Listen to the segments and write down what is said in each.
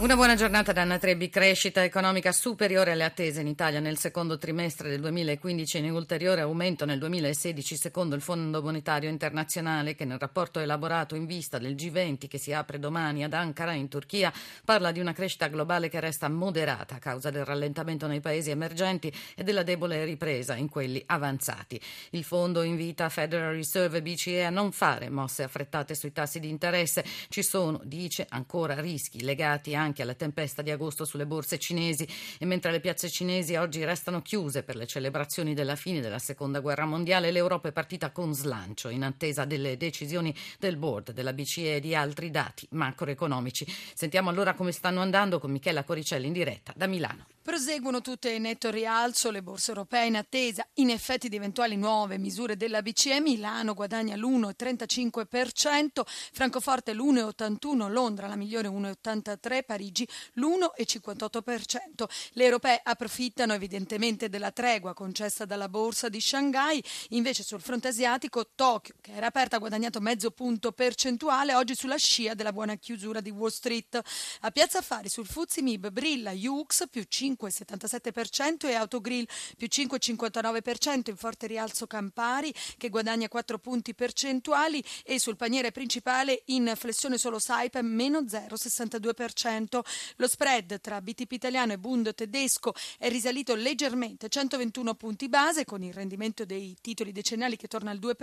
Una buona giornata da Anna Trebbi. Crescita economica superiore alle attese in Italia nel secondo trimestre del 2015 e in ulteriore aumento nel 2016 secondo il Fondo Monetario Internazionale, che nel rapporto elaborato in vista del G20 che si apre domani ad Ankara in Turchia parla di una crescita globale che resta moderata a causa del rallentamento nei paesi emergenti e della debole ripresa in quelli avanzati. Il fondo invita Federal Reserve e BCE a non fare mosse affrettate sui tassi di interesse. Ci sono, dice, ancora rischi legati anche alla tempesta di agosto sulle borse cinesi, e mentre le piazze cinesi oggi restano chiuse per le celebrazioni della fine della seconda guerra mondiale, l'Europa è partita con slancio in attesa delle decisioni del board della BCE e di altri dati macroeconomici. Sentiamo allora come stanno andando con Michela Coricelli in diretta da Milano. Proseguono tutte in netto rialzo le borse europee in attesa, in effetti, di eventuali nuove misure della BCE. Milano guadagna l'1,35%, Francoforte l'1,81%, Londra la migliore 1,83%, Parigi l'1,58%. Le europee approfittano evidentemente della tregua concessa dalla borsa di Shanghai. Invece sul fronte asiatico, Tokyo, che era aperta, ha guadagnato 0,5 punto percentuale, oggi sulla scia della buona chiusura di Wall Street. A Piazza Affari sul Ftse Mib brilla Yux più 5,77% e Autogrill più 5,59%, in forte rialzo Campari che guadagna 4 punti percentuali e sul paniere principale in flessione solo Saipem meno 0,62%. Lo spread tra BTP italiano e Bund tedesco è risalito leggermente 121 punti base con il rendimento dei titoli decennali che torna al 2%.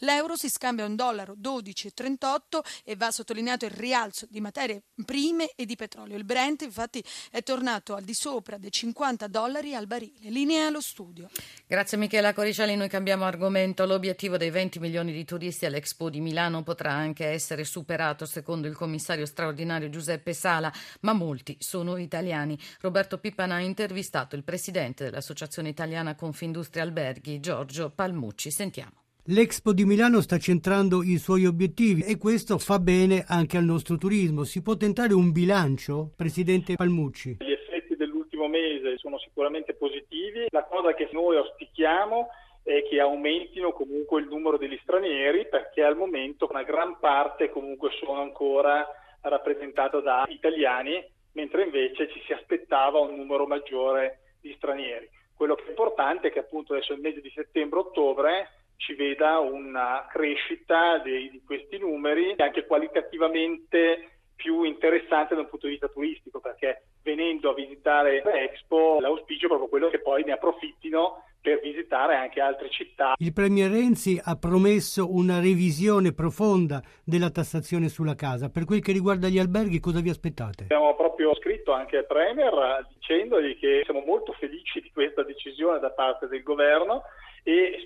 L'euro si scambia $1,1238 e va sottolineato il rialzo di materie prime e di petrolio. Il Brent infatti è tornato al di sopra dei $50 al barile. Linea allo studio. Grazie Michela Coricelli. Noi cambiamo argomento. L'obiettivo dei 20 milioni di turisti all'Expo di Milano potrà anche essere superato secondo il commissario straordinario Giuseppe Sala, ma molti sono italiani. Roberto Pippana ha intervistato il presidente dell'Associazione Italiana Confindustria Alberghi, Giorgio Palmucci. Sentiamo. L'Expo di Milano sta centrando i suoi obiettivi e questo fa bene anche al nostro turismo. Si può tentare un bilancio, presidente Palmucci? Mese sono sicuramente positivi. La cosa che noi auspichiamo è che aumentino comunque il numero degli stranieri, perché al momento una gran parte comunque sono ancora rappresentata da italiani, mentre invece ci si aspettava un numero maggiore di stranieri. Quello che è importante è che appunto adesso il mese di settembre-ottobre ci veda una crescita di questi numeri, anche qualitativamente più interessante da un punto di vista turistico, perché venendo a visitare l'Expo l'auspicio è proprio quello che poi ne approfittino per visitare anche altre città. Il premier Renzi ha promesso una revisione profonda della tassazione sulla casa. Per quel che riguarda gli alberghi, cosa vi aspettate? Abbiamo proprio scritto anche al premier dicendogli che siamo molto felici di questa decisione da parte del governo e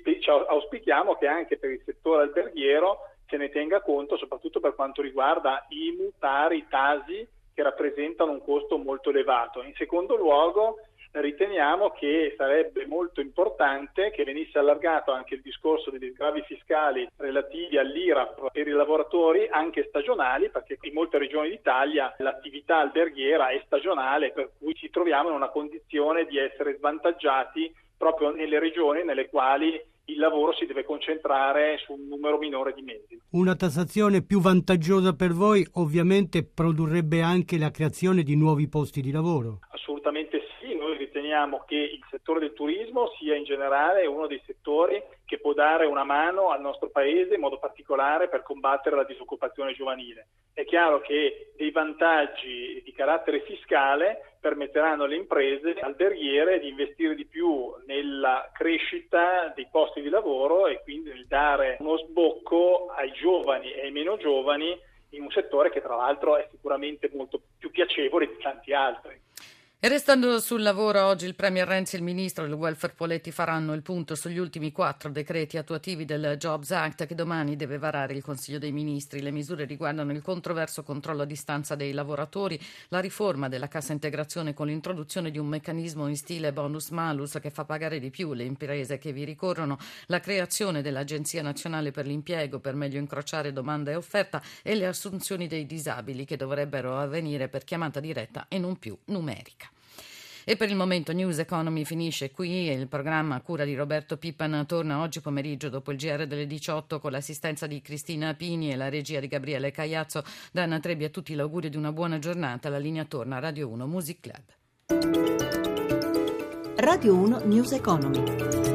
auspichiamo che anche per il settore alberghiero se ne tenga conto, soprattutto per quanto riguarda i mutari tasi che rappresentano un costo molto elevato. In secondo luogo riteniamo che sarebbe molto importante che venisse allargato anche il discorso degli sgravi fiscali relativi all'IRAP per i lavoratori anche stagionali, perché in molte regioni d'Italia l'attività alberghiera è stagionale, per cui ci troviamo in una condizione di essere svantaggiati proprio nelle regioni nelle quali il lavoro si deve concentrare su un numero minore di mesi. Una tassazione più vantaggiosa per voi ovviamente produrrebbe anche la creazione di nuovi posti di lavoro. Assolutamente sì, noi riteniamo che il settore del turismo sia in generale uno dei settori che può dare una mano al nostro paese, in modo particolare per combattere la disoccupazione giovanile. È chiaro che dei vantaggi di carattere fiscale permetteranno alle imprese alberghiere di investire di più nella crescita dei posti di lavoro e quindi nel dare uno sbocco ai giovani e ai meno giovani in un settore che tra l'altro è sicuramente molto più piacevole di tanti altri. E restando sul lavoro, oggi il Premier Renzi e il Ministro del Welfare Poletti faranno il punto sugli ultimi 4 decreti attuativi del Jobs Act che domani deve varare il Consiglio dei Ministri. Le misure riguardano il controverso controllo a distanza dei lavoratori, la riforma della Cassa Integrazione con l'introduzione di un meccanismo in stile bonus-malus che fa pagare di più le imprese che vi ricorrono, la creazione dell'Agenzia Nazionale per l'Impiego per meglio incrociare domanda e offerta e le assunzioni dei disabili che dovrebbero avvenire per chiamata diretta e non più numerica. E per il momento News Economy finisce qui e il programma a cura di Roberto Pippana torna oggi pomeriggio dopo il GR delle 18 con l'assistenza di Cristina Apini e la regia di Gabriele Cagliazzo. Da Anna Trebbi a tutti l'augurio di una buona giornata. La linea torna a Radio 1 Music Club. Radio 1 News Economy.